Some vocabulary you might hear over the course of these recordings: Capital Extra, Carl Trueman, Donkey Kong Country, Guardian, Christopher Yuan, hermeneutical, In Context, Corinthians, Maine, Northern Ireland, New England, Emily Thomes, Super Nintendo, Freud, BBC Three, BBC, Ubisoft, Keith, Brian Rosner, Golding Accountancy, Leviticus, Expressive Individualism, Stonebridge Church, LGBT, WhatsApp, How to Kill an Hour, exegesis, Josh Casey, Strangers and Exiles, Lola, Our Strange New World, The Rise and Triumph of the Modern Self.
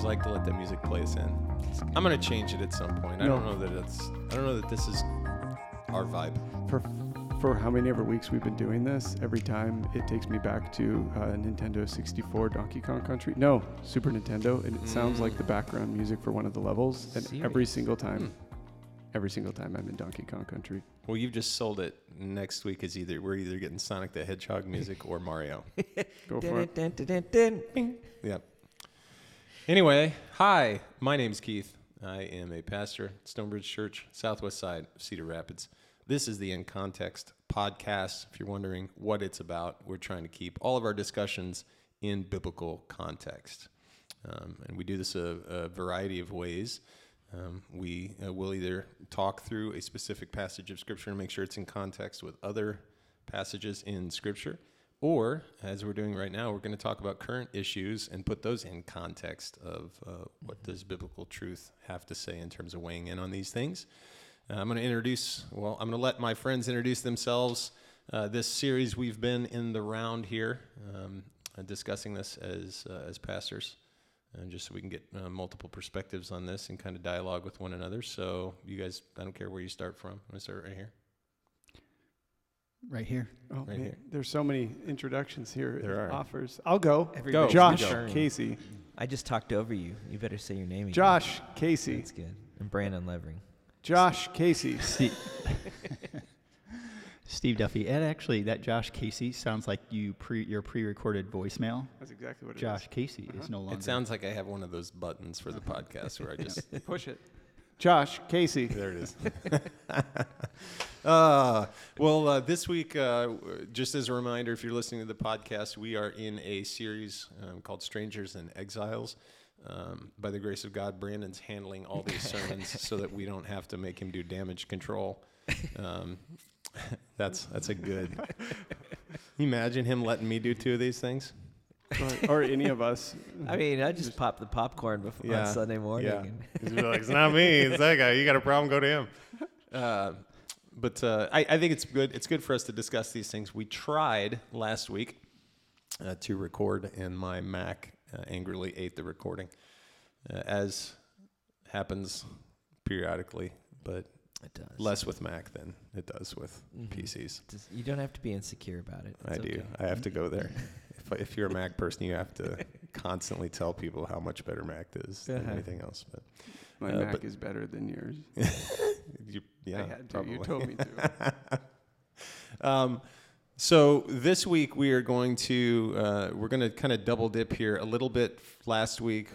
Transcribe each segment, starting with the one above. just like to let that music play us in. I'm gonna change it at some point. I don't know that this is our vibe. For how many ever weeks we've been doing this, every time it takes me back to Nintendo 64 Donkey Kong Country. No, Super Nintendo, and it sounds like the background music for one of the levels. And every single time I'm in Donkey Kong Country. Well, you've just sold it. Next week is we're either getting Sonic the Hedgehog music or Mario. Go for it. Yeah. Anyway, hi, my name's Keith. I am a pastor at Stonebridge Church, southwest side of Cedar Rapids. This is the In Context podcast. If you're wondering what it's about, we're trying to keep all of our discussions in biblical context. And we do this a variety of ways. We will either talk through a specific passage of Scripture and make sure it's in context with other passages in Scripture, or, as we're doing right now, we're going to talk about current issues and put those in context of what does biblical truth have to say in terms of weighing in on these things. I'm going to let my friends introduce themselves. This series, we've been in the round here discussing this as pastors. And just so we can get multiple perspectives on this and kind of dialogue with one another. So you guys, I don't care where you start from. I'm going to start right here. Right here. Oh, right here. There's so many introductions here. There are. Offers. I'll go. Everybody. Josh Casey. I just talked over you. You better say your name again. Josh Casey. That's good. And Brandon Levering. Josh Casey. Steve Duffy. And actually, that Josh Casey sounds like your pre-recorded voicemail. That's exactly what it Josh is. Josh Casey is no longer. It sounds like I have one of those buttons for the podcast where I just push it. Josh Casey. There it is. This week, just as a reminder, if you're listening to the podcast, we are in a series called Strangers and Exiles. By the grace of God, Brandon's handling all these sermons so that we don't have to make him do damage control. That's a good. Imagine him letting me do two of these things, or any of us. I mean, I just pop the popcorn before on Sunday morning. Yeah. He's like, it's not me, it's that guy. You got a problem? Go to him. I think it's good. It's good for us to discuss these things. We tried last week to record, and my Mac angrily ate the recording, as happens periodically, but. It does. Less with Mac than it does with PCs. You don't have to be insecure about it. It's I do. Okay. I have to go there. If you're a Mac person, you have to constantly tell people how much better Mac is than anything else. But my Mac is better than yours. I had to. Probably. You told me to. So this week we are going to kind of double dip here a little bit. Last week,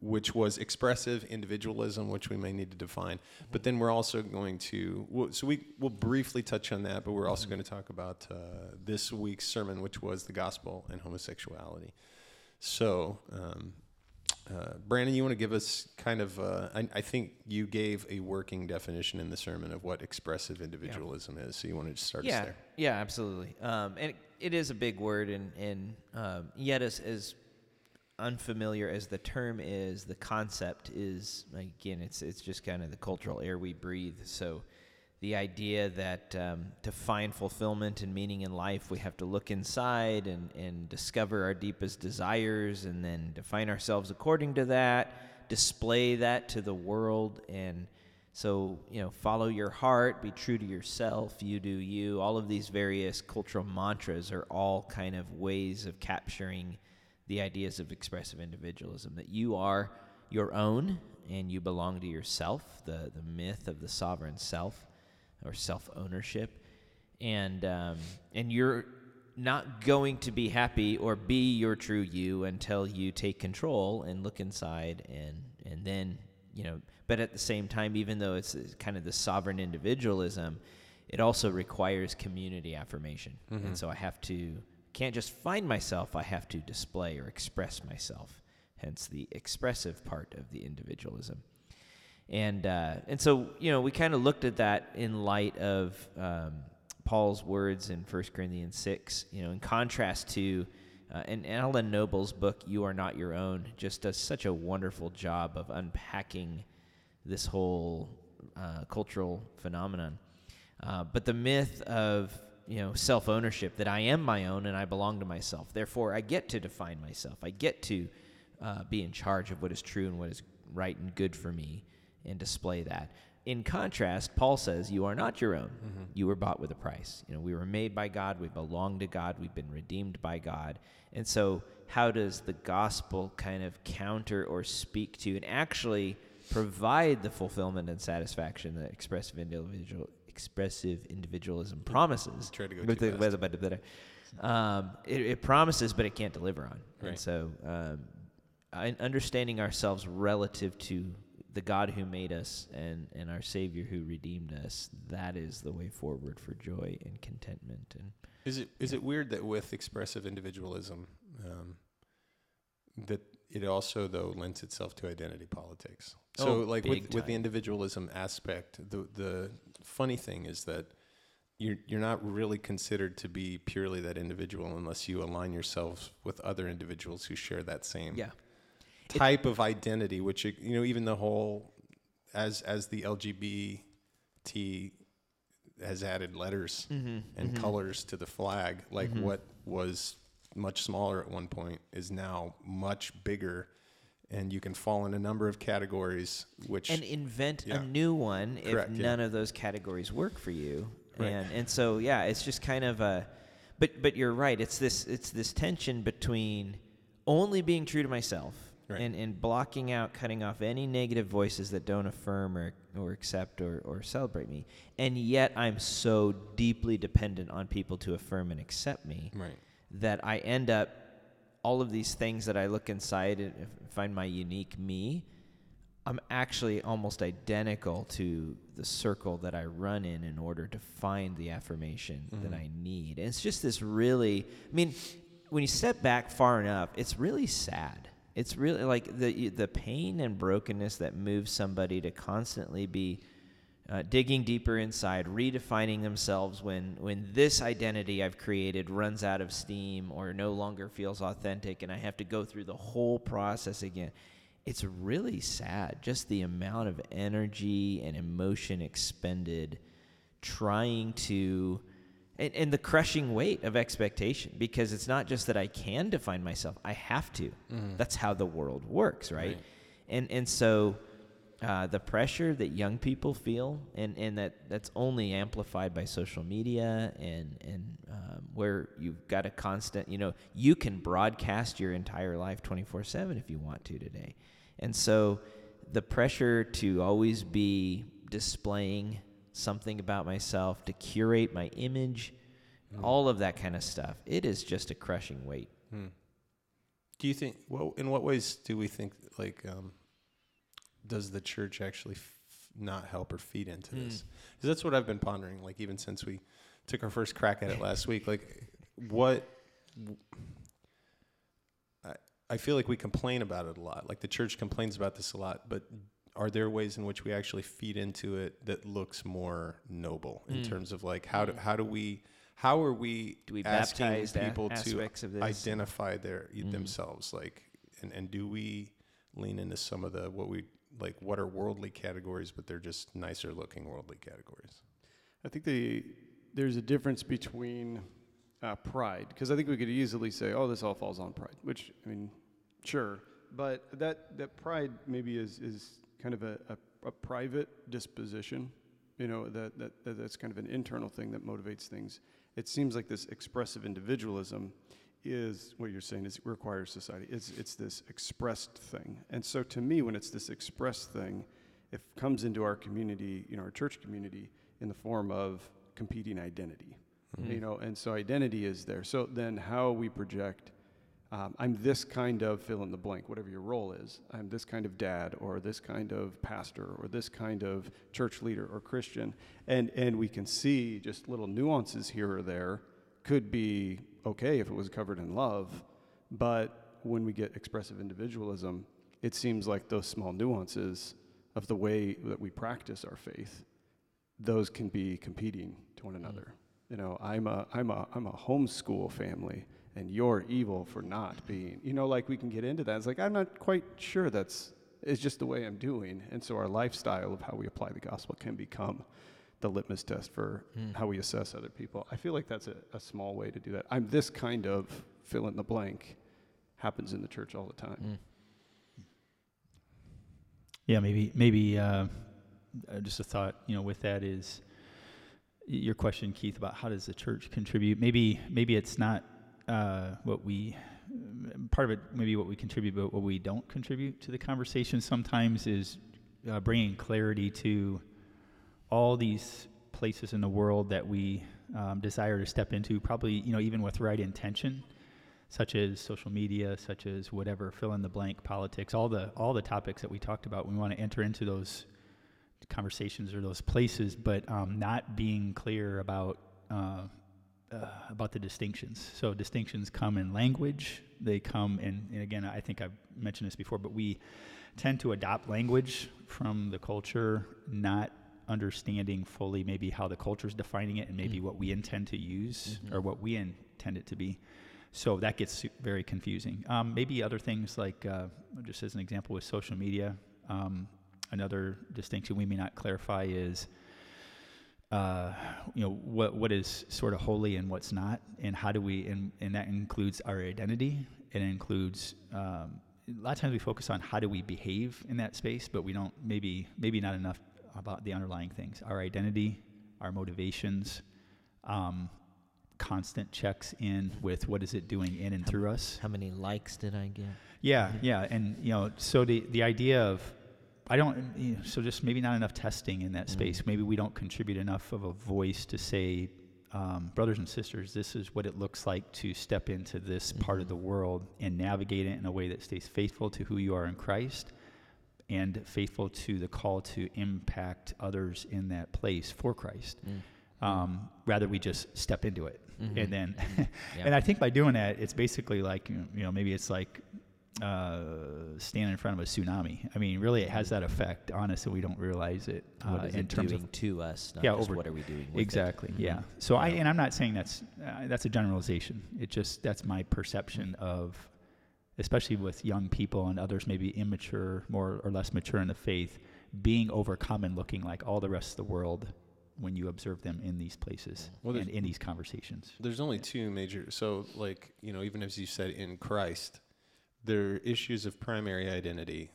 which was expressive individualism, which we may need to define, but then we're also going to we'll briefly touch on that, but we're also going to talk about this week's sermon, which was the gospel and homosexuality. So, Brandon, you want to give us kind of I think you gave a working definition in the sermon of what expressive individualism is, so you want to just start us there. Yeah, absolutely. And it is a big word, and yet as unfamiliar as the term is, the concept is, again, it's just kind of the cultural air we breathe. So the idea that to find fulfillment and meaning in life, we have to look inside and discover our deepest desires and then define ourselves according to that, display that to the world. And so, follow your heart, be true to yourself, you do you. All of these various cultural mantras are all kind of ways of capturing the ideas of expressive individualism, that you are your own and you belong to yourself, the myth of the sovereign self, or self-ownership, and you're not going to be happy or be your true you until you take control and look inside, and then, but at the same time, even though it's kind of the sovereign individualism, it also requires community affirmation. Mm-hmm. And so I can't just find myself, I have to display or express myself, hence the expressive part of the individualism. And so, we kind of looked at that in light of Paul's words in 1 Corinthians 6, in contrast to, and Alan Noble's book, You Are Not Your Own, just does such a wonderful job of unpacking this whole cultural phenomenon. But the myth of, self-ownership, that I am my own and I belong to myself, therefore I get to define myself, I get to be in charge of what is true and what is right and good for me and display that. In contrast, Paul says, you are not your own. Mm-hmm. You were bought with a price. You know, we were made by God. We belong to God. We've been redeemed by God. And so how does the gospel kind of counter or speak to and actually provide the fulfillment and satisfaction that expressive individualism promises? Try to go too fast. It promises, but it can't deliver on. Right. And so understanding ourselves relative to the God who made us and our Savior who redeemed us, that is the way forward for joy and contentment. And is it weird that with expressive individualism, that it also though lends itself to identity politics? So with the individualism aspect, the funny thing is that you're not really considered to be purely that individual unless you align yourself with other individuals who share that same type of identity, which, you know, even the whole, as the LGBT has added letters and colors to the flag, like what was much smaller at one point is now much bigger, and you can fall in a number of categories, which and invent a new one if none of those categories work for you. Right. And so, it's just kind of a, but you're right. It's this tension between only being true to myself. Right. And blocking out, cutting off any negative voices that don't affirm or accept or celebrate me. And yet I'm so deeply dependent on people to affirm and accept me that I end up, all of these things that I look inside and find my unique me, I'm actually almost identical to the circle that I run in order to find the affirmation that I need. And it's just this really, I mean, when you step back far enough, it's really sad. It's really like the pain and brokenness that moves somebody to constantly be digging deeper inside, redefining themselves when this identity I've created runs out of steam or no longer feels authentic and I have to go through the whole process again. It's really sad, just the amount of energy and emotion expended trying to... And the crushing weight of expectation, because it's not just that I can define myself, I have to. That's how the world works, right? And so the pressure that young people feel, and that's only amplified by social media and where you've got a constant, you know, you can broadcast your entire life 24/7 if you want to today. And so the pressure to always be displaying something about myself, to curate my image, all of that kind of stuff. It is just a crushing weight. Do you think, well, in what ways do we think, like, does the church actually not help or feed into this? Because that's what I've been pondering, like, even since we took our first crack at it last week. Like, what... I feel like we complain about it a lot. Like, the church complains about this a lot, but... Are there ways in which we actually feed into it that looks more noble in terms of like how are we asking people to identify themselves, like, and do we lean into some of the what are worldly categories but they're just nicer looking worldly categories? I think there's a difference between pride, because I think we could easily say, oh, this all falls on pride, which I mean, sure, but that pride maybe is kind of a private disposition, you know, that's kind of an internal thing that motivates things. It seems like this expressive individualism is what you're saying is requires society. It's this expressed thing. And so to me, when it's this expressed thing, it comes into our community, you know, our church community in the form of competing identity, you know, and so identity is there. So then how we project I'm this kind of fill in the blank, whatever your role is. I'm this kind of dad or this kind of pastor or this kind of church leader or Christian. And we can see just little nuances here or there could be okay if it was covered in love. But when we get expressive individualism, it seems like those small nuances of the way that we practice our faith, those can be competing to one another. You know, I'm a homeschool family. And you're evil for not being, you know, like we can get into that. It's like, I'm not quite sure it's just the way I'm doing. And so our lifestyle of how we apply the gospel can become the litmus test for how we assess other people. I feel like that's a small way to do that. I'm this kind of fill in the blank happens in the church all the time. Yeah, maybe just a thought, with that is your question, Keith, about how does the church contribute? Maybe it's not what we contribute, but what we don't contribute to the conversation sometimes is bringing clarity to all these places in the world that we desire to step into, probably, even with right intention, such as social media, such as whatever, fill in the blank, politics, all the topics that we talked about. We want to enter into those conversations or those places, but not being clear about the distinctions. So distinctions come in language. They come in, and again, I think I've mentioned this before, but we tend to adopt language from the culture, not understanding fully maybe how the culture is defining it and maybe what we intend to use or what we intend it to be. So that gets very confusing. Maybe other things like, just as an example with social media, another distinction we may not clarify is, what is sort of holy and what's not, and how do we, and that includes our identity. It includes, a lot of times we focus on how do we behave in that space, but we don't, maybe not enough about the underlying things, our identity, our motivations, constant checks in with what is it doing in and through us. How many likes did I get? Yeah. And, so the idea of, so just maybe not enough testing in that space. Maybe we don't contribute enough of a voice to say, brothers and sisters, this is what it looks like to step into this part of the world and navigate it in a way that stays faithful to who you are in Christ and faithful to the call to impact others in that place for Christ. Rather, we just step into it. And then, and I think by doing that, it's basically like, maybe it's like standing in front of a tsunami. I mean, really, it has that effect on us, and we don't realize it. What is in it terms doing of to us? Not just what are we doing? With exactly. It. Yeah. So I'm not saying that's a generalization. It just that's my perception of, especially with young people and others, maybe immature, more or less mature in the faith, being overcome and looking like all the rest of the world when you observe them in these places and in these conversations. There's only two major, so like, even as you said, in Christ, there are issues of primary identity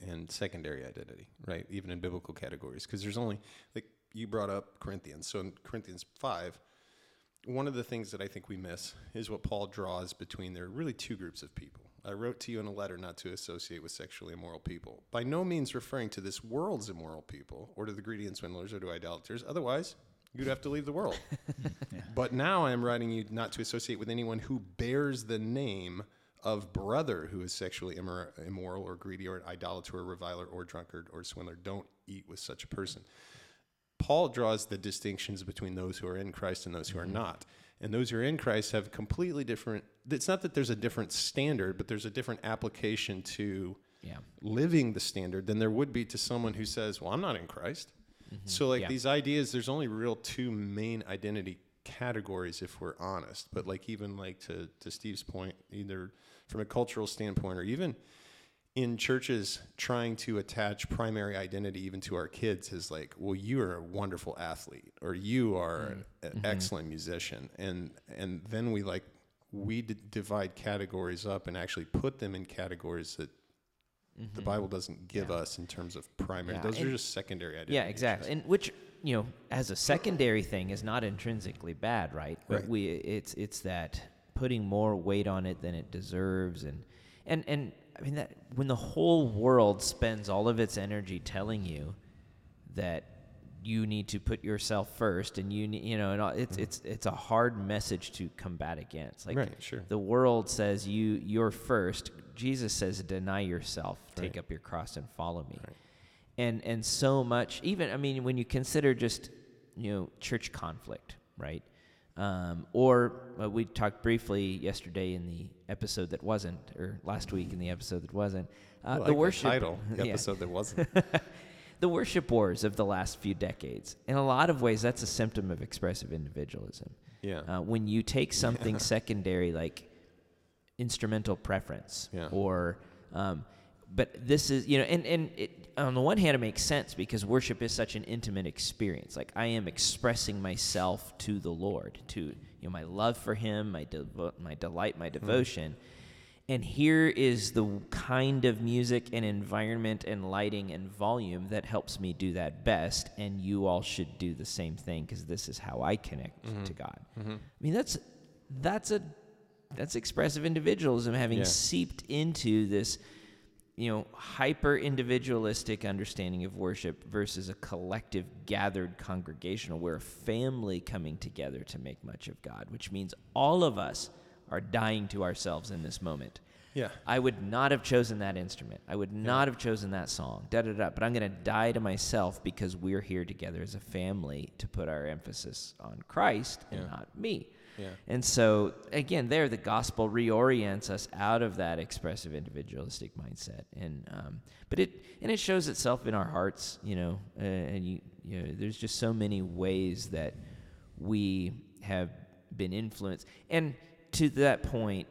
and secondary identity, right? Even in biblical categories, because there's only, like you brought up Corinthians. So in Corinthians 5, one of the things that I think we miss is what Paul draws between there are really two groups of people. I wrote to you in a letter not to associate with sexually immoral people, by no means referring to this world's immoral people or to the greedy and swindlers or to idolaters. Otherwise, you'd have to leave the world. But now I am writing you not to associate with anyone who bears the name of brother who is sexually immoral or greedy or an idolater or reviler or drunkard or swindler. Don't eat with such a person. Paul draws the distinctions between those who are in Christ and those who are not. And those who are in Christ have completely different, it's not that there's a different standard, but there's a different application to living the standard than there would be to someone who says, well, I'm not in Christ. So like these ideas, there's only real two main identity categories if we're honest. But like even like to Steve's point, either from a cultural standpoint or even in churches trying to attach primary identity even to our kids is like, well, you are a wonderful athlete or you are an excellent musician. And then we divide categories up and actually put them in categories that the Bible doesn't give us in terms of primary. Those are just secondary identities. Yeah, exactly. And which, as a secondary thing is not intrinsically bad, right? But it's that putting more weight on it than it deserves and I mean, that when the whole world spends all of its energy telling you that you need to put yourself first and it's a hard message to combat against. Like the world says you're first. Jesus says, deny yourself, take up your cross and follow me. And so much, even, I mean, when you consider just, church conflict, right? Or we talked briefly yesterday in the episode that wasn't, or last week in the episode that wasn't. The worship title, the episode that wasn't. The worship wars of the last few decades. In a lot of ways, that's a symptom of expressive individualism. Yeah. When you take something secondary, like instrumental preference, or but this is, and it, on the one hand, it makes sense because worship is such an intimate experience. Like I am expressing myself to the Lord, to my love for Him, my delight, my devotion, And here is the kind of music and environment and lighting and volume that helps me do that best. And you all should do the same thing, because this is how I connect to God. I mean, that's expressive individualism having seeped into this, you know, hyper individualistic understanding of worship versus a collective gathered congregational. We're a family coming together to make much of God, which means all of us are dying to ourselves in this moment. Yeah. I would not have chosen that instrument. I would not have chosen that song. But I'm going to die to myself because we're here together as a family to put our emphasis on Christ and not me. Yeah. And so, again, there the gospel reorients us out of that expressive individualistic mindset, and but it shows itself in our hearts, you know. And you know, there's just so many ways that we have been influenced. And to that point,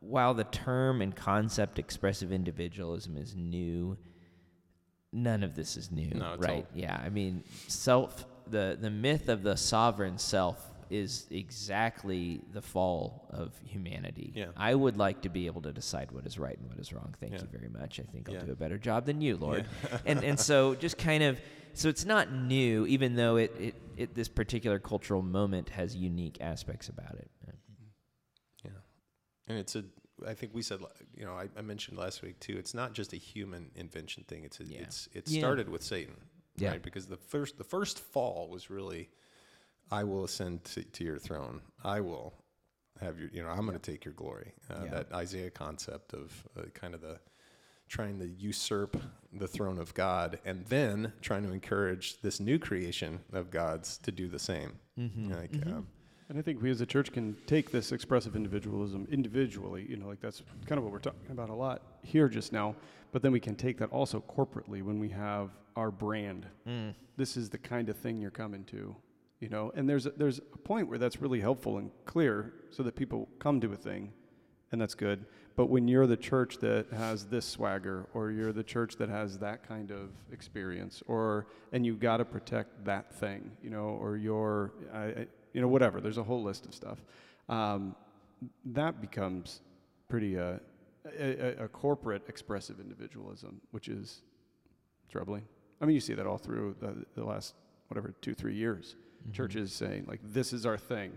while the term and concept expressive individualism is new, none of this is new, right? Yeah, I mean, self, the myth of the sovereign self is exactly the fall of humanity. Yeah. I would like to be able to decide what is right and what is wrong. Thank you very much. I think I'll do a better job than you, Lord. Yeah. and so just kind of, so it's not new, even though it this particular cultural moment has unique aspects about it. Yeah. And it's I think we said, you know, I mentioned last week too, it's not just a human invention thing. It started with Satan, right? Because the first fall was really, I will ascend to your throne. I will have your, you know, I'm going to take your glory. That Isaiah concept of kind of the trying to usurp the throne of God, and then trying to encourage this new creation of God's to do the same. Mm-hmm. Like, and I think we as a church can take this expressive individualism individually, you know, like that's kind of what we're talking about a lot here just now, but then we can take that also corporately when we have our brand. This is the kind of thing you're coming to. You know, and there's a point where that's really helpful and clear so that people come to a thing, and that's good. But when you're the church that has this swagger, or you're the church that has that kind of experience, and you got to protect that thing, you know, or your, you know, whatever. There's a whole list of stuff. That becomes pretty a corporate expressive individualism, which is troubling. I mean, you see that all through the last, whatever, 2-3 years. Churches saying, like, this is our thing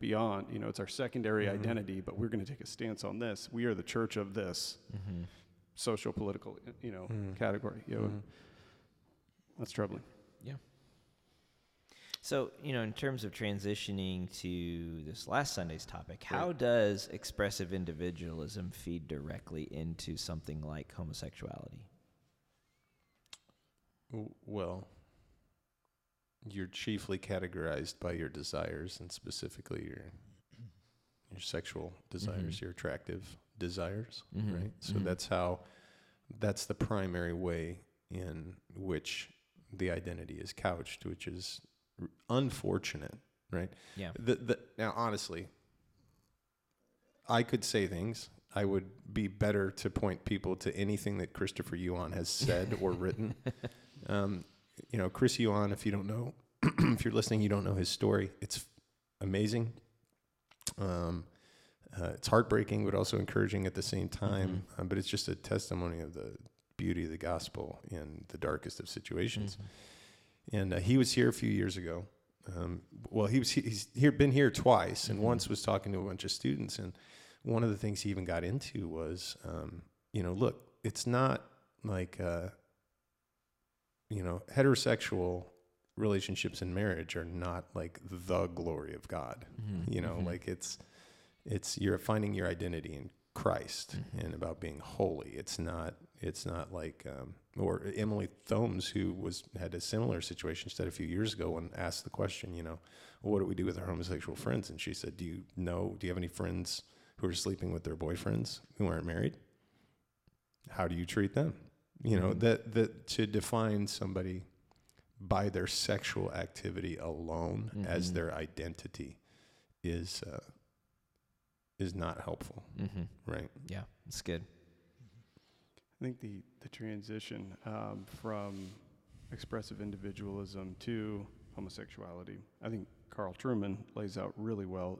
beyond, you know, it's our secondary identity, but we're going to take a stance on this. We are the church of this social, political, you know, category. You know, that's troubling. Yeah. So, you know, in terms of transitioning to this last Sunday's topic, how does expressive individualism feed directly into something like homosexuality? Well, you're chiefly categorized by your desires, and specifically your sexual desires, your attractive desires, right? So that's the primary way in which the identity is couched, which is unfortunate, right? Yeah. Now, honestly, I could say things. I would be better to point people to anything that Christopher Yuan has said or written. You know, Chris Yuan, if you don't know, if you're listening, you don't know his story. It's amazing. It's heartbreaking, but also encouraging at the same time. But it's just a testimony of the beauty of the gospel in the darkest of situations. And he was here a few years ago. He's been here twice, and once was talking to a bunch of students. And one of the things he even got into was, you know, look, it's not like... you know, heterosexual relationships and marriage are not like the glory of God. You know, like it's you're finding your identity in Christ and about being holy. It's not like or Emily Thomes, who had a similar situation, said a few years ago when asked the question, you know, well, what do we do with our homosexual friends? And she said, do you have any friends who are sleeping with their boyfriends who aren't married? How do you treat them? You know, that to define somebody by their sexual activity alone as their identity is not helpful, right? Yeah, it's good. I think the transition from expressive individualism to homosexuality, I think Carl Trueman lays out really well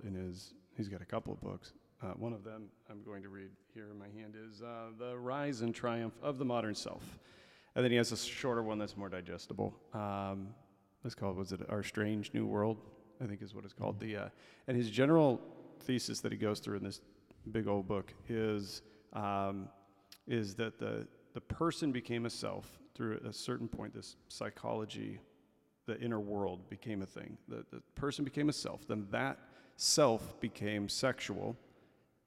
he's got a couple of books, One of them I'm going to read here in my hand is The Rise and Triumph of the Modern Self. And then he has a shorter one that's more digestible. It's called, was it Our Strange New World? I think is what it's called. And his general thesis that he goes through in this big old book is that the person became a self through a certain point. This psychology, the inner world became a thing. The person became a self. Then that self became sexual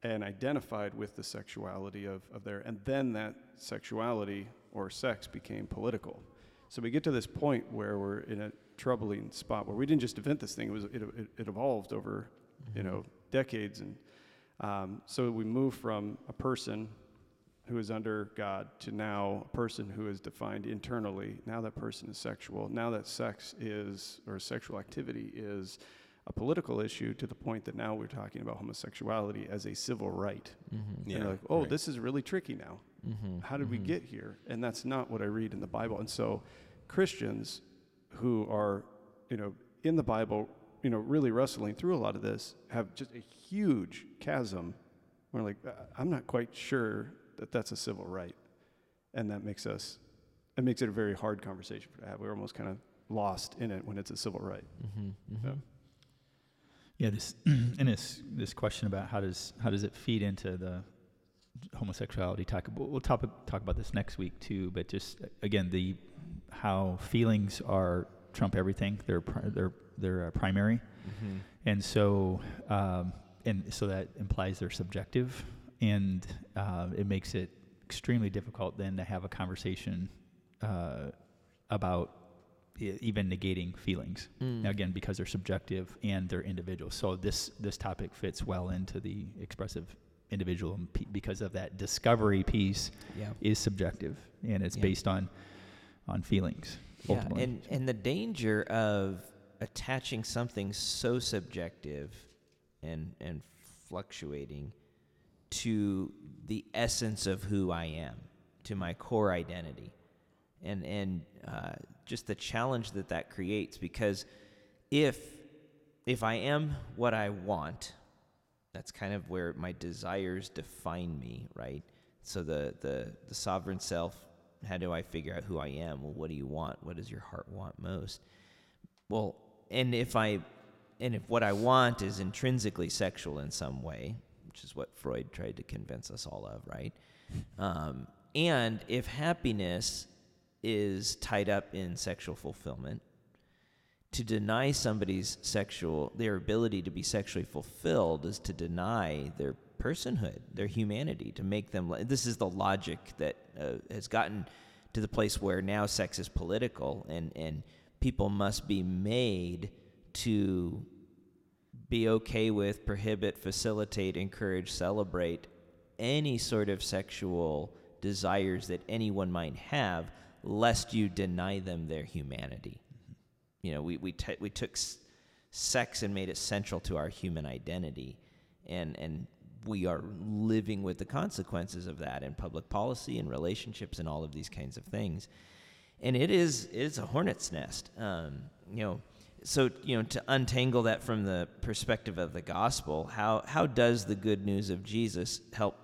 and identified with the sexuality of their, and then that sexuality or sex became political. So we get to this point where we're in a troubling spot where we didn't just invent this thing, it evolved over, you know, decades. And so we move from a person who is under God to now a person who is defined internally. Now that person is sexual. Now that sex is, or sexual activity is a political issue, to the point that now we're talking about homosexuality as a civil right. Mm-hmm. Yeah, and like, oh, right. This is really tricky now. Mm-hmm. How did we get here? And that's not what I read in the Bible. And so Christians who are, you know, in the Bible, you know, really wrestling through a lot of this have just a huge chasm. We're like, I'm not quite sure that that's a civil right. And that makes us, it makes it a very hard conversation to have. We're almost kind of lost in it when it's a civil right. Mm-hmm. Mm-hmm. So. Yeah, this and this question about how does it feed into the homosexuality talk? We'll talk about this next week too. But just again, the how feelings are trump everything. They're primary, mm-hmm. and so that implies they're subjective, and it makes it extremely difficult then to have a conversation about even negating feelings. Now, again, because they're subjective and they're individual. So this topic fits well into the expressive individual because of that discovery piece is subjective and it's based on feelings. Ultimately. Yeah, and the danger of attaching something so subjective and fluctuating to the essence of who I am, to my core identity. And just the challenge that creates, because if I am what I want, that's kind of where my desires define me, right? So the sovereign self, how do I figure out who I am? Well, what do you want? What does your heart want most? Well, and if what I want is intrinsically sexual in some way, which is what Freud tried to convince us all of, right? And if happiness is tied up in sexual fulfillment, to deny somebody's their ability to be sexually fulfilled is to deny their personhood, their humanity, to make them, this is the logic that has gotten to the place where now sex is political and people must be made to be okay with, prohibit, facilitate, encourage, celebrate any sort of sexual desires that anyone might have, lest you deny them their humanity. Mm-hmm. You know, we took sex and made it central to our human identity, and we are living with the consequences of that in public policy and relationships and all of these kinds of things. And it's a hornet's nest. So to untangle that from the perspective of the gospel, how does the good news of Jesus help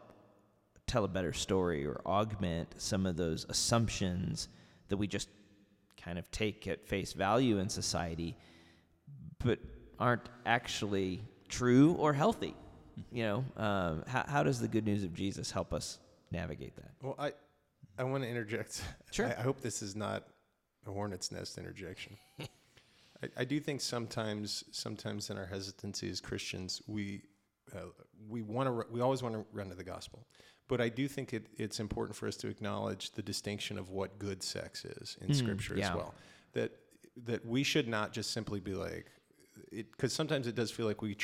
tell a better story or augment some of those assumptions that we just kind of take at face value in society but aren't actually true or healthy? You know, how does the good news of Jesus help us navigate that? Well, I want to interject. Sure. I hope this is not a hornet's nest interjection. I do think sometimes in our hesitancy as Christians, we always want to run to the gospel. But I do think it's important for us to acknowledge the distinction of what good sex is in Scripture as well. That we should not just simply be like, because sometimes it does feel like we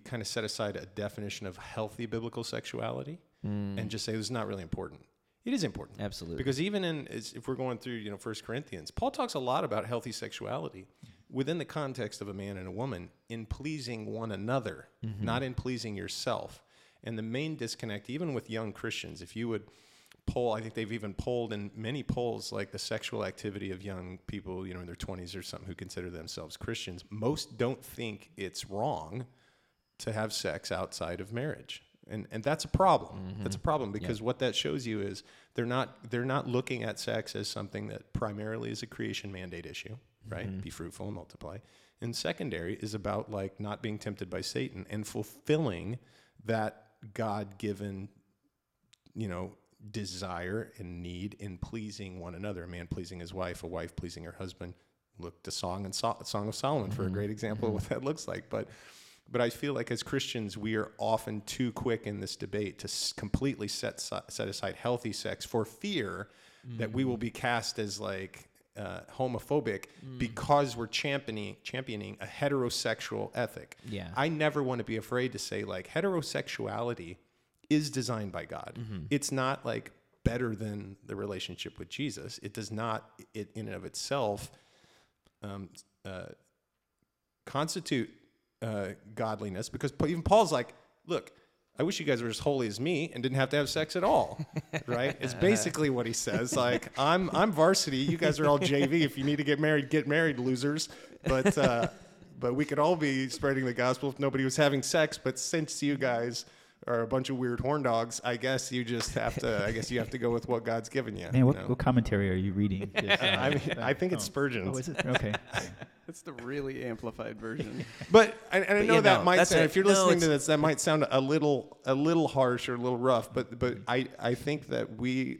kind of set aside a definition of healthy biblical sexuality and just say, this is not really important. It is important. Absolutely. Because even if we're going through, 1 Corinthians, Paul talks a lot about healthy sexuality within the context of a man and a woman in pleasing one another, not in pleasing yourself. And the main disconnect, even with young Christians, if you would poll, I think they've even polled in many polls, like the sexual activity of young people, in their 20s or something, who consider themselves Christians, most don't think it's wrong to have sex outside of marriage. And that's a problem. Mm-hmm. That's a problem because what that shows you is they're not looking at sex as something that primarily is a creation mandate issue, right? Mm-hmm. Be fruitful and multiply. And secondary is about like not being tempted by Satan and fulfilling that God-given, you know, desire and need in pleasing one another. A man pleasing his wife, a wife pleasing her husband. Look to Song of Solomon for a great example of what that looks like. But I feel like as Christians, we are often too quick in this debate to completely set aside healthy sex for fear that we will be cast as like homophobic because we're championing a heterosexual ethic. Yeah, I never want to be afraid to say like heterosexuality is designed by God. Mm-hmm. It's not like better than the relationship with Jesus. It does not in and of itself constitute godliness, because even Paul's like, look, I wish you guys were as holy as me and didn't have to have sex at all, right? It's basically what he says. Like, I'm varsity. You guys are all JV. If you need to get married, losers. But we could all be spreading the gospel if nobody was having sex. But since you guys are a bunch of weird horn dogs, I guess you just have to. I guess you have to go with what God's given you. Man, what commentary are you reading? I think it's Spurgeon. Oh, is it? Okay. That's the really amplified version. But and I know that might sound, if you're listening to this, that might sound a little harsh or a little rough. But I think that we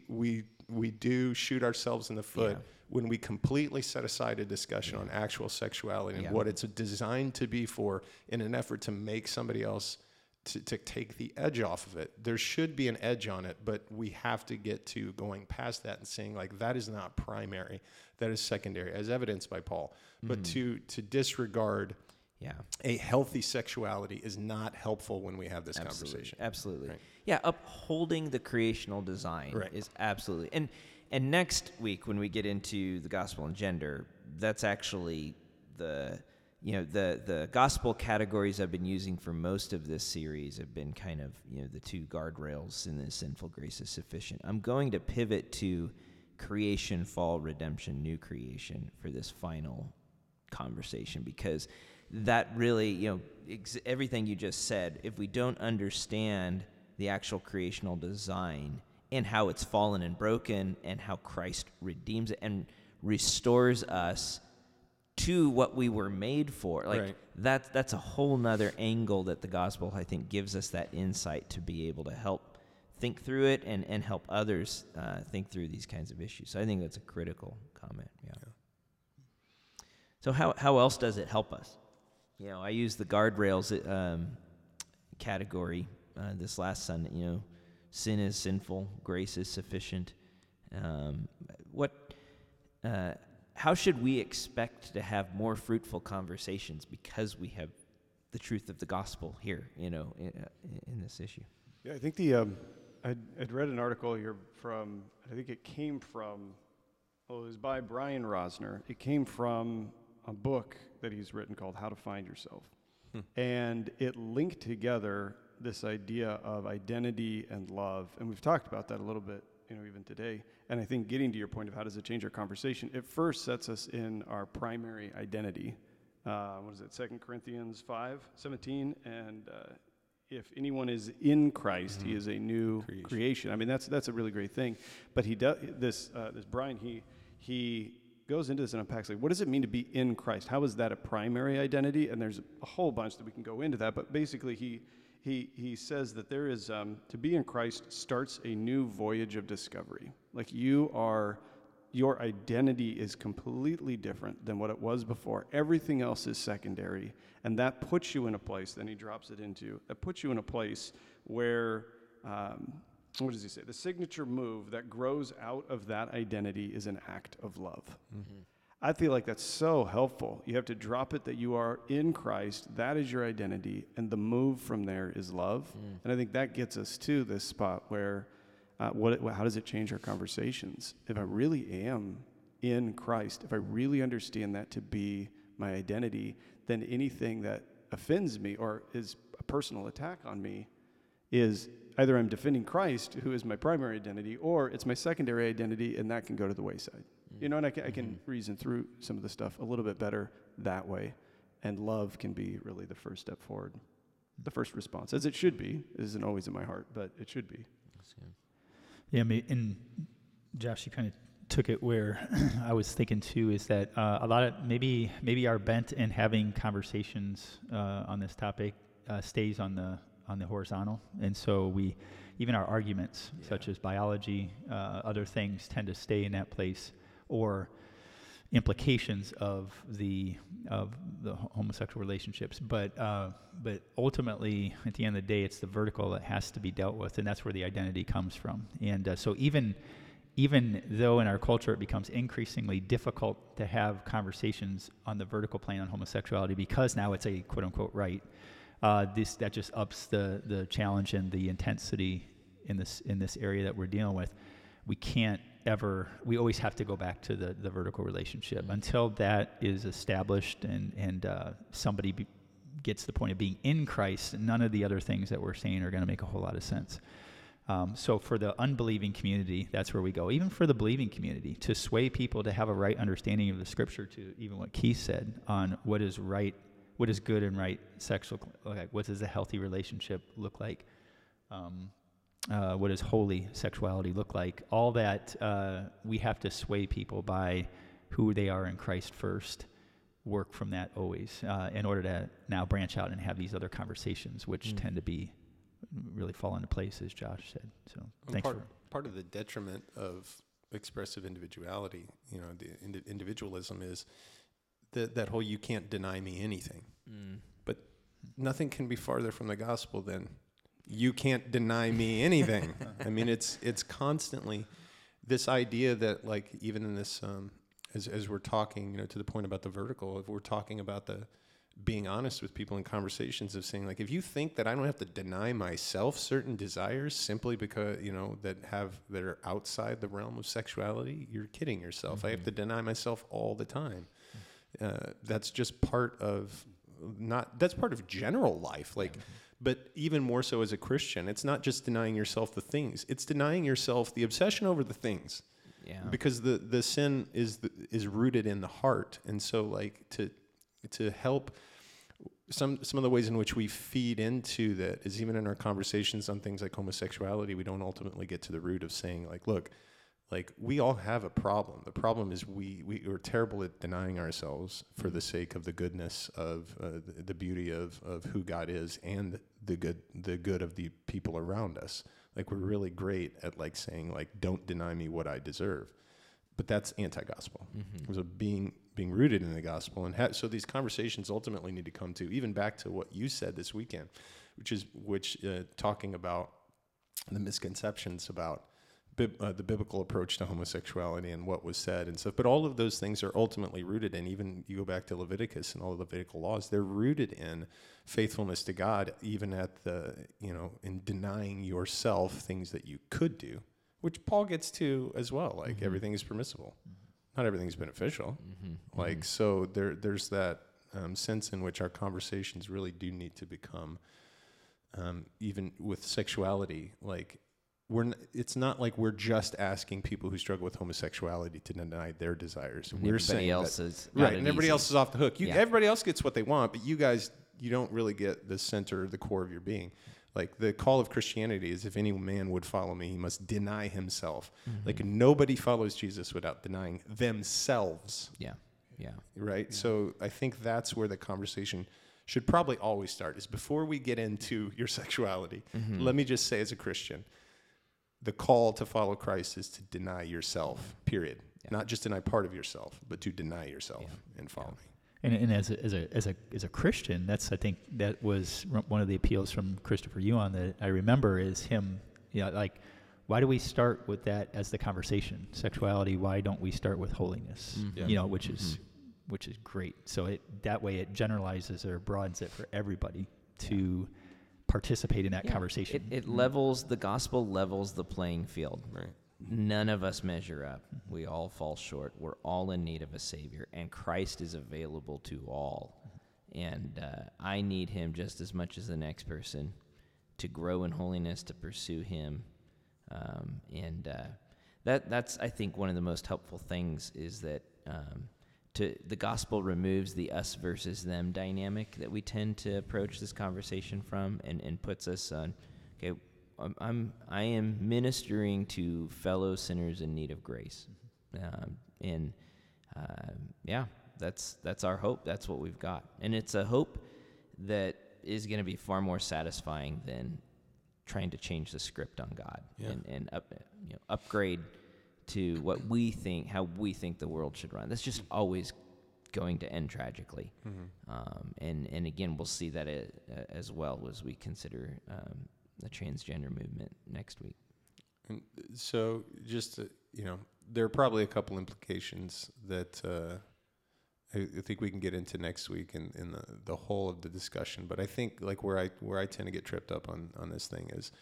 do shoot ourselves in the foot when we completely set aside a discussion on actual sexuality and what it's designed to be for, in an effort to make somebody else to take the edge off of it. There should be an edge on it, but we have to get to going past that and saying like that is not primary. That is secondary, as evidenced by Paul. But to disregard a healthy sexuality is not helpful when we have this conversation. Absolutely. Right? Yeah, upholding the creational design is absolutely. And next week when we get into the gospel and gender, that's actually the gospel categories I've been using for most of this series have been kind of, you know, the two guardrails in the sinful grace is sufficient. I'm going to pivot to creation, fall, redemption, new creation for this final conversation, because that really, you know, everything you just said, if we don't understand the actual creational design and how it's fallen and broken and how Christ redeems it and restores us to what we were made for, like that's a whole nother angle that the gospel, I think, gives us that insight to be able to help think through it and help others think through these kinds of issues. So I think that's a critical comment. Yeah. So how else does it help us? You know, I used the guardrails category this last Sunday. You know, sin is sinful, grace is sufficient. How should we expect to have more fruitful conversations because we have the truth of the gospel here? You know, in this issue. Yeah, I think I'd read an article here from, I think it came from, it was by Brian Rosner. It came from a book that he's written called How to Find Yourself. And it linked together this idea of identity and love. And we've talked about that a little bit, you know, even today. And I think getting to your point of how does it change our conversation, it first sets us in our primary identity. 2 Corinthians 5:17 and... if anyone is in Christ, he is a new creation. I mean, that's a really great thing. But he does this. This Brian, he goes into this and unpacks like, what does it mean to be in Christ? How is that a primary identity? And there's a whole bunch that we can go into that. But basically, he says that there is to be in Christ starts a new voyage of discovery. Like your identity is completely different than what it was before. Everything else is secondary, and that puts you in a place, then he drops it into, that puts you in a place where, what does he say? The signature move that grows out of that identity is an act of love. Mm-hmm. I feel like that's so helpful. You have to drop it that you are in Christ, that is your identity, and the move from there is love. Mm. And I think that gets us to this spot where how does it change our conversations? If I really am in Christ, if I really understand that to be my identity, then anything that offends me or is a personal attack on me is either I'm defending Christ, who is my primary identity, or it's my secondary identity, and that can go to the wayside. You know, and I can reason through some of the stuff a little bit better that way, and love can be really the first step forward. the first response, as it should be. It isn't always in my heart, but it should be. Yeah, I mean, and Josh, you kind of took it where I was thinking too, is that a lot of maybe our bent in having conversations on this topic stays on the horizontal, and so we, even our arguments, such as biology, other things, tend to stay in that place, or implications of the homosexual relationships. But ultimately, at the end of the day, it's the vertical that has to be dealt with, and that's where the identity comes from. And so even though in our culture it becomes increasingly difficult to have conversations on the vertical plane on homosexuality, because now it's a quote-unquote right, that just ups the challenge and the intensity in this area that we're dealing with. We can't ever, we always have to go back to the vertical relationship until that is established and somebody gets the point of being in Christ. None of the other things that we're saying are going to make a whole lot of sense. So for the unbelieving community, that's where we go. Even for the believing community, to sway people to have a right understanding of the scripture, to even what Keith said on what is right, what is good and right sexual, like what does a healthy relationship look like? What does holy sexuality look like? All that, we have to sway people by who they are in Christ first, work from that always, in order to now branch out and have these other conversations, which tend to be really fall into place, as Josh said. So thanks for part of the detriment of expressive individuality, you know, the individualism is that whole "you can't deny me anything," but nothing can be farther from the gospel than "you can't deny me anything." I mean, it's constantly this idea that, like, even in this, as we're talking, you know, to the point about the vertical, if we're talking about the being honest with people in conversations of saying, like, if you think that I don't have to deny myself certain desires simply because, you know, that are outside the realm of sexuality, you're kidding yourself. Mm-hmm. I have to deny myself all the time. That's just part of general life. Like, but even more so as a Christian, it's not just denying yourself the things, it's denying yourself the obsession over the things. Yeah. Because the sin is rooted in the heart. And so, like, to help some of the ways in which we feed into that is even in our conversations on things like homosexuality, we don't ultimately get to the root of saying, like, look, like, we all have a problem. The problem is we're terrible at denying ourselves for the sake of the goodness of the beauty of who God is and the good of the people around us. Like, we're really great at, like, saying, like, don't deny me what I deserve. But that's anti-gospel. Mm-hmm. So being rooted in the gospel. And so these conversations ultimately need to come to, even back to what you said this weekend, which talking about the misconceptions about the biblical approach to homosexuality and what was said and stuff. But all of those things are ultimately rooted in, even you go back to Leviticus and all the Levitical laws, they're rooted in faithfulness to God, even at the, you know, in denying yourself things that you could do, which Paul gets to as well. Like, mm-hmm. everything is permissible. Mm-hmm. Not everything is beneficial. Mm-hmm. Like, mm-hmm. so there's that sense in which our conversations really do need to become, even with sexuality, like, it's not like we're just asking people who struggle with homosexuality to deny their desires. And we're saying that, right, and everybody else is off the hook. Everybody else gets what they want, but you guys, you don't really get the center, the core of your being. Like, the call of Christianity is, if any man would follow me, he must deny himself. Mm-hmm. Like, nobody follows Jesus without denying themselves. Yeah, yeah. Right? Yeah. So I think that's where the conversation should probably always start, is before we get into your sexuality, mm-hmm. let me just say, as a Christian, the call to follow Christ is to deny yourself, period. Yeah. Not just deny part of yourself, but to deny yourself and follow me. And as a Christian, that's, I think, that was one of the appeals from Christopher Yuan that I remember, is him, you know, like, why do we start with that as the conversation? Sexuality, why don't we start with holiness? Mm-hmm. Yeah. You know, which is mm-hmm. which is great. So that way it generalizes or broadens it for everybody to participate in that conversation. It levels, the gospel levels the playing field. Right. None of us measure up. We all fall short. We're all in need of a Savior, and Christ is available to all. And I need him just as much as the next person to grow in holiness, to pursue him. That's, I think, one of the most helpful things, is that to the gospel removes the us versus them dynamic that we tend to approach this conversation from, and puts us on, okay, I am ministering to fellow sinners in need of grace. That's our hope. That's what we've got. And it's a hope that is going to be far more satisfying than trying to change the script on God and upgrade to what we think, how we think the world should run. That's just always going to end tragically. Mm-hmm. And again, we'll see that as well as we consider the transgender movement next week. And so just, there are probably a couple implications that I think we can get into next week in the whole of the discussion. But I think like where I tend to get tripped up on this thing is,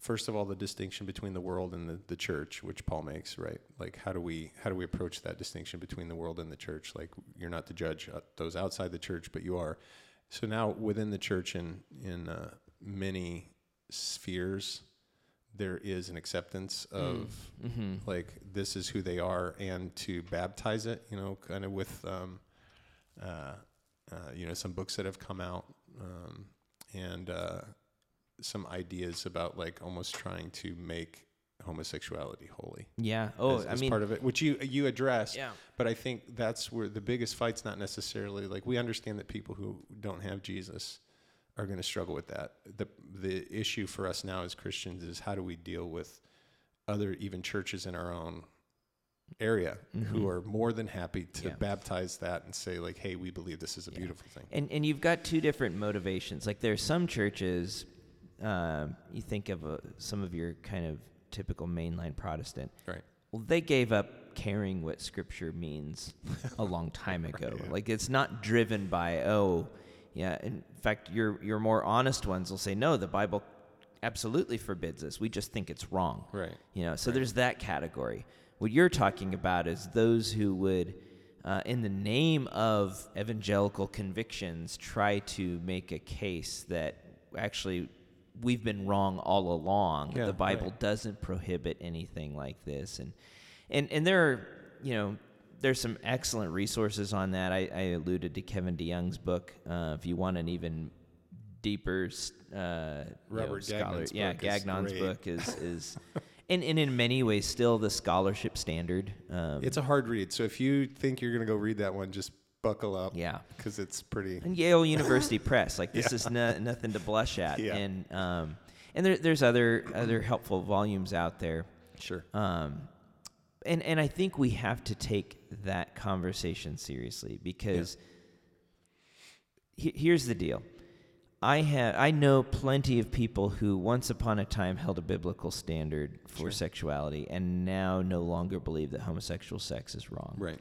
first of all, the distinction between the world and the church, which Paul makes, right? Like, how do we approach that distinction between the world and the church? Like, you're not to judge those outside the church, but you are. So now within the church in many spheres, there is an acceptance of like, this is who they are, and to baptize it, kind of with, some books that have come out, and some ideas about like almost trying to make homosexuality holy. Yeah. Oh, as part of it, which you address. Yeah. But I think that's where the biggest fight's not necessarily like, we understand that people who don't have Jesus are going to struggle with that. The issue for us now as Christians is, how do we deal with other, even churches in our own area, who are more than happy to baptize that and say like, hey, we believe this is a beautiful thing. And you've got two different motivations. Like, there are some churches, you think of some of your kind of typical mainline Protestant. Right. Well, they gave up caring what Scripture means a long time ago. Right, yeah. Like, it's not driven by, in fact, your more honest ones will say, no, the Bible absolutely forbids this. We just think it's wrong. Right. So there's that category. What you're talking about is those who would, in the name of evangelical convictions, try to make a case that actually we've been wrong all along. Yeah, the Bible doesn't prohibit anything like this. And there are, there's some excellent resources on that. I alluded to Kevin DeYoung's book. If you want an even deeper scholar, Gagnon's book is and in many ways still the scholarship standard. It's a hard read. So if you think you're going to go read that one, just buckle up. Yeah, because it's pretty. And Yale University Press, like, this is nothing to blush at. Yeah. And there's other helpful volumes out there. Sure. And I think we have to take that conversation seriously, because here's the deal. I know plenty of people who once upon a time held a biblical standard for sexuality and now no longer believe that homosexual sex is wrong. Right.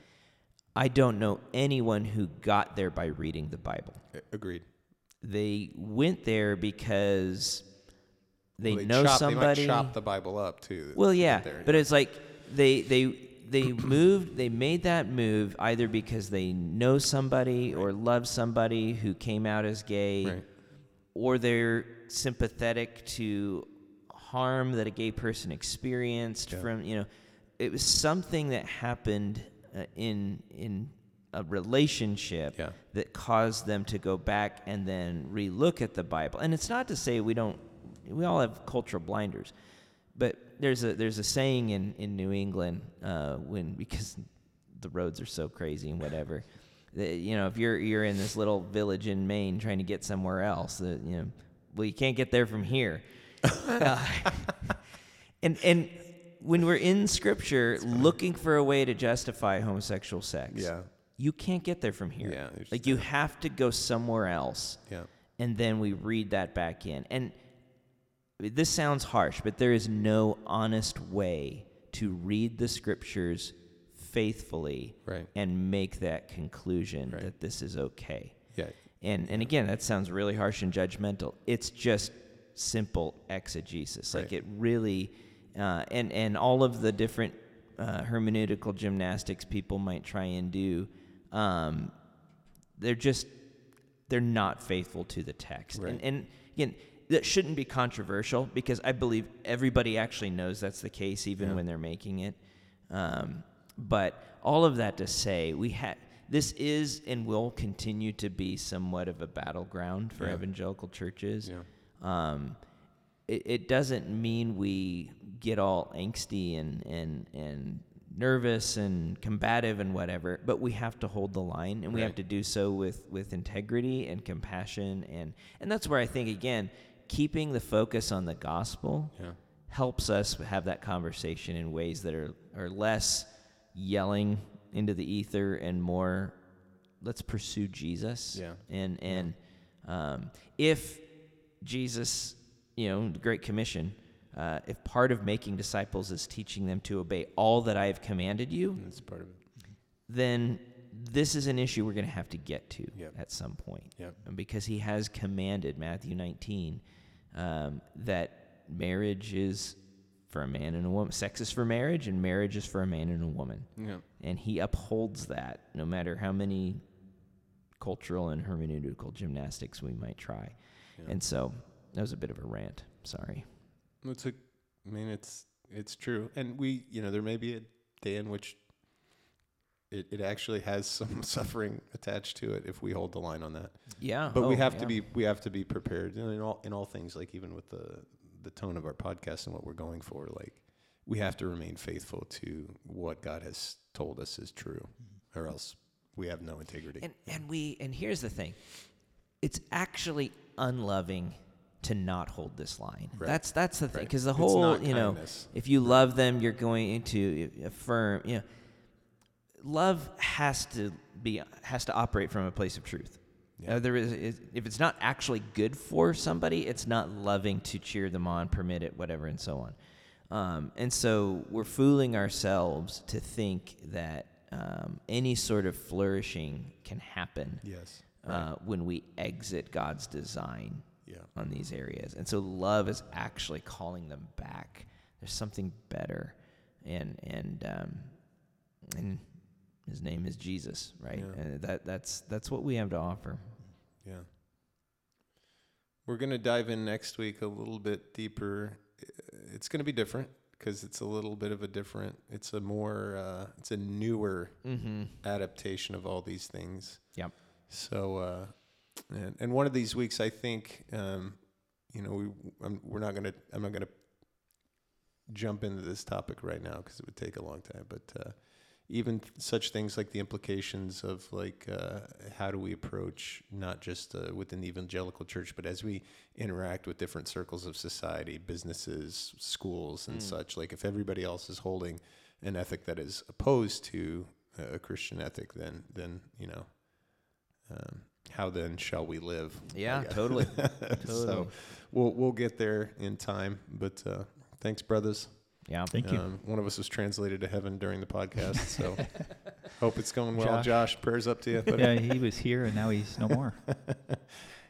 I don't know anyone who got there by reading the Bible. Agreed. They went there because they know somebody. They might chop the Bible up too. Well, yeah, but it's like, They made that move either because they know somebody or love somebody who came out as gay, or they're sympathetic to harm that a gay person experienced from, it was something that happened in a relationship that caused them to go back and then relook at the Bible. And it's not to say we all have cultural blinders, but there's a saying in New England, because the roads are so crazy and whatever, that, if you're in this little village in Maine trying to get somewhere else, that, you can't get there from here. And when we're in Scripture looking for a way to justify homosexual sex, you can't get there from here. Yeah, like, you have to go somewhere else. Yeah. And then we read that back in. And this sounds harsh, but there is no honest way to read the Scriptures faithfully and make that conclusion that this is okay. Yeah. And again, that sounds really harsh and judgmental. It's just simple exegesis. Like, it really, and all of the different hermeneutical gymnastics people might try and do, they're not faithful to the text. Right. And again, that shouldn't be controversial, because I believe everybody actually knows that's the case, even when they're making it. But all of that to say, this is and will continue to be somewhat of a battleground for evangelical churches. Yeah. It doesn't mean we get all angsty and nervous and combative and whatever, but we have to hold the line, and we have to do so with integrity and compassion. And that's where I think, again, keeping the focus on the gospel helps us have that conversation in ways that are less yelling into the ether and more, let's pursue Jesus. Yeah. And if Jesus, the Great Commission, if part of making disciples is teaching them to obey all that I have commanded you, that's part of it. Then this is an issue we're going to have to get to at some point. Yep. Because he has commanded, Matthew 19, that marriage is for a man and a woman. Sex is for marriage, and marriage is for a man and a woman. Yep. And he upholds that no matter how many cultural and hermeneutical gymnastics we might try. Yep. And so that was a bit of a rant. Sorry. It's true. And we, there may be a day in which it actually has some suffering attached to it if we hold the line on that. Yeah. But we have to be prepared in all things, like even with the tone of our podcast and what we're going for, like we have to remain faithful to what God has told us is true, or else we have no integrity. And here's the thing. It's actually unloving to not hold this line. Right. That's the thing. Because the whole, if you love them, you're going to affirm, love has to operate from a place of truth. Yeah. If it's not actually good for somebody, it's not loving to cheer them on, permit it, whatever, and so on. And so we're fooling ourselves to think that any sort of flourishing can happen when we exit God's design on these areas. And so love is actually calling them back. There's something better, and his name is Jesus, right? Yeah. And that's what we have to offer. Yeah. We're going to dive in next week a little bit deeper. It's going to be different because it's a little bit of a different, it's a more, it's a newer adaptation of all these things. Yep. So, and one of these weeks, I think, I'm not going to jump into this topic right now because it would take a long time, but, even such things like the implications of how do we approach not just within the evangelical church, but as we interact with different circles of society, businesses, schools, and such. Like if everybody else is holding an ethic that is opposed to a Christian ethic, then how then shall we live? Yeah, totally. So we'll get there in time. But thanks, brothers. Yeah, thank you. One of us was translated to heaven during the podcast, so hope it's going well. Josh, prayers up to you. Buddy. Yeah, he was here, and now he's no more.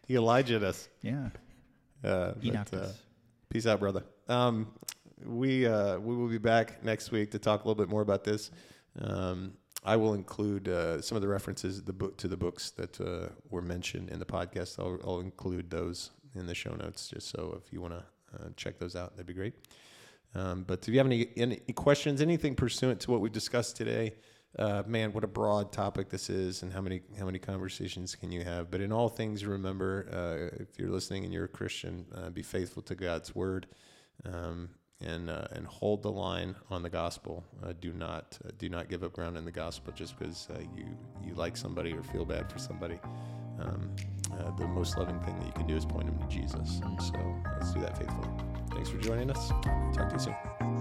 He Elijah'd us. Yeah. Peace out, brother. We will be back next week to talk a little bit more about this. I will include some of the references to the books that were mentioned in the podcast. I'll include those in the show notes, just so if you want to check those out, that'd be great. But if you have any questions, anything pursuant to what we've discussed today, man, what a broad topic this is, and how many conversations can you have? But in all things, remember, if you're listening and you're a Christian, be faithful to God's word, and hold the line on the gospel. Do not give up ground in the gospel just because you like somebody or feel bad for somebody. The most loving thing that you can do is point them to Jesus. So let's do that faithfully. Thanks for joining us. Talk to you soon.